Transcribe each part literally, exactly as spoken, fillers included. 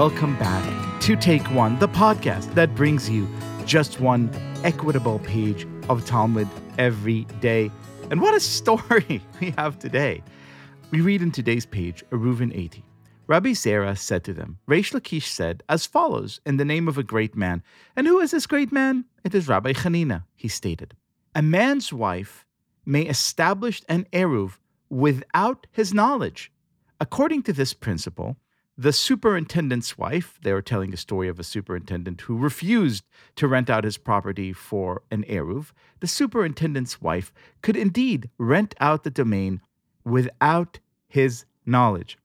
Welcome back to Take One, the podcast that brings you just one equitable page of Talmud every day. And what a story we have today. We read in today's page, Aruvin eighty. Rabbi Zera said to them, Reish Lakish said as follows in the name of a great man. And who is this great man? It is Rabbi Hanina, he stated. A man's wife may establish an Eruv without his knowledge. According to this principle, the superintendent's wife, they were telling a story of a superintendent who refused to rent out his property for an Eruv. The superintendent's wife could indeed rent out the domain without his knowledge.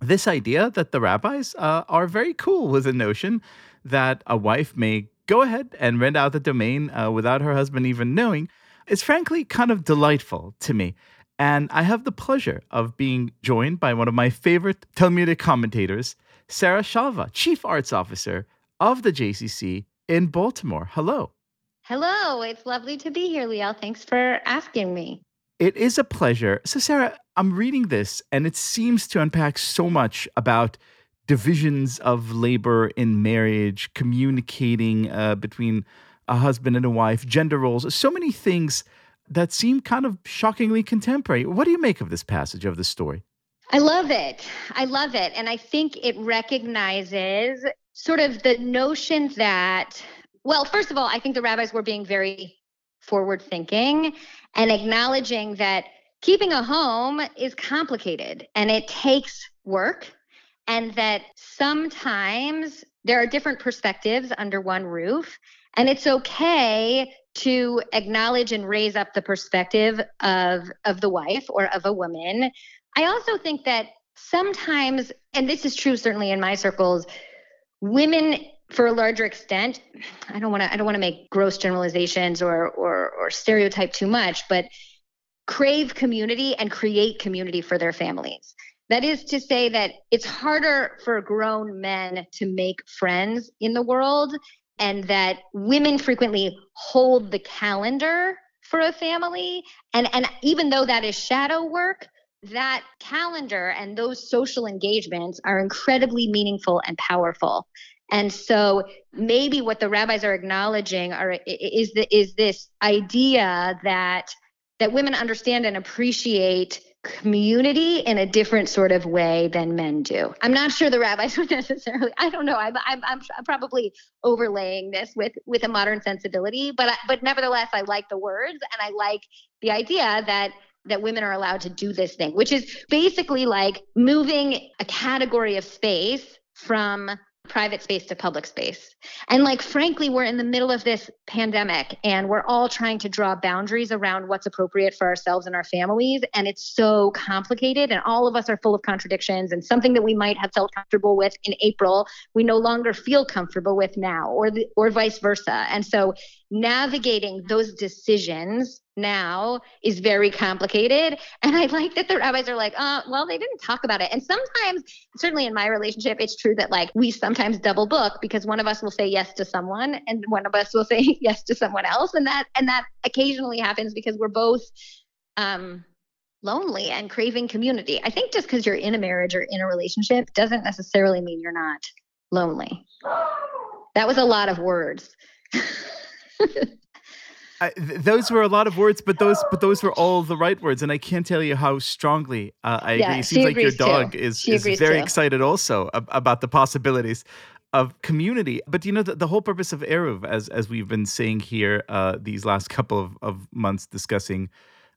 This idea that the rabbis uh, are very cool with the notion that a wife may go ahead and rent out the domain uh, without her husband even knowing is frankly kind of delightful to me. And I have the pleasure of being joined by one of my favorite Talmudic commentators, Sarah Shalva, Chief Arts Officer of the J C C in Baltimore. Hello. Hello. It's lovely to be here, Liel. Thanks for asking me. It is a pleasure. So, Sarah, I'm reading this, and it seems to unpack so much about divisions of labor in marriage, communicating uh, between a husband and a wife, gender roles, so many things that seem kind of shockingly contemporary. What do you make of this passage, of this story? I love it. I love it. And I think it recognizes sort of the notion that, well, first of all, I think the rabbis were being very forward thinking and acknowledging that keeping a home is complicated and it takes work, and that sometimes there are different perspectives under one roof, and it's okay to acknowledge and raise up the perspective of, of the wife or of a woman. I also think that sometimes, and this is true certainly in my circles, women for a larger extent, I don't want to I don't want to make gross generalizations or, or or stereotype too much, but crave community and create community for their families. That is to say that it's harder for grown men to make friends in the world, and that women frequently hold the calendar for a family. And, and even though that is shadow work, that calendar and those social engagements are incredibly meaningful and powerful. And so maybe what the rabbis are acknowledging are is the, is this idea that that women understand and appreciate community in a different sort of way than men do. I'm not sure the rabbis would necessarily. I don't know. I'm I'm I'm probably overlaying this with with a modern sensibility, but I, but nevertheless, I like the words and I like the idea that. that women are allowed to do this thing, which is basically like moving a category of space from private space to public space. And like, frankly, we're in the middle of this pandemic and we're all trying to draw boundaries around what's appropriate for ourselves and our families. And it's so complicated and all of us are full of contradictions, and something that we might have felt comfortable with in April, we no longer feel comfortable with now, or the, or vice versa. And so navigating those decisions now is very complicated. And I like that the rabbis are like, oh, well, they didn't talk about it. And sometimes, certainly in my relationship, it's true that like we sometimes double book because one of us will say yes to someone and one of us will say yes to someone else. And that, and that occasionally happens because we're both um, lonely and craving community. I think just because you're in a marriage or in a relationship doesn't necessarily mean you're not lonely. That was a lot of words. I, th- those were a lot of words, but those but those were all the right words, and I can't tell you how strongly uh, I yeah, agree. It seems like your dog too. is, is very too. excited also ab- about the possibilities of community. But you know, the, the whole purpose of Eruv, as as we've been saying here uh, these last couple of, of months discussing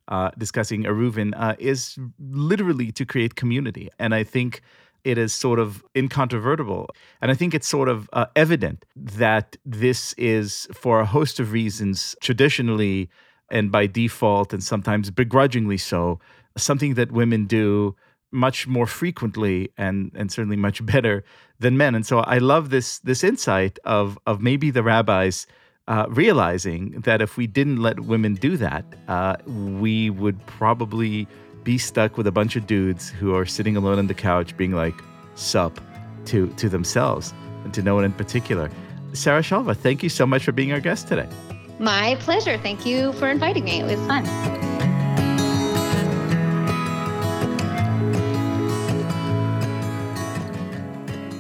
uh, discussing Eruvin, uh, is literally to create community, and I think it is sort of incontrovertible. And I think it's sort of uh, evident that this is, for a host of reasons, traditionally and by default and sometimes begrudgingly so, something that women do much more frequently and, and certainly much better than men. And so I love this this insight of, of maybe the rabbis uh, realizing that if we didn't let women do that, uh, we would probably be stuck with a bunch of dudes who are sitting alone on the couch being like, sup, to, to themselves and to no one in particular. Sarah Shalva, thank you so much for being our guest today. My pleasure. Thank you for inviting me. It was fun.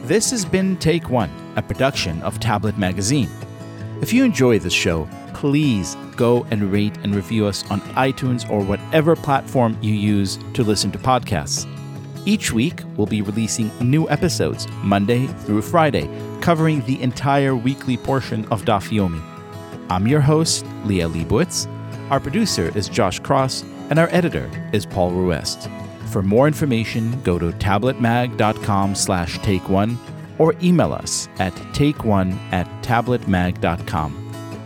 This has been Take One, a production of Tablet Magazine. If you enjoy this show, please go and rate and review us on iTunes or whatever platform you use to listen to podcasts. Each week, we'll be releasing new episodes, Monday through Friday, covering the entire weekly portion of Dafiomi. I'm your host, Leah Liebowitz. Our producer is Josh Cross, and our editor is Paul Ruest. For more information, go to tabletmag.com slash take one or email us at takeone at tabletmag.com.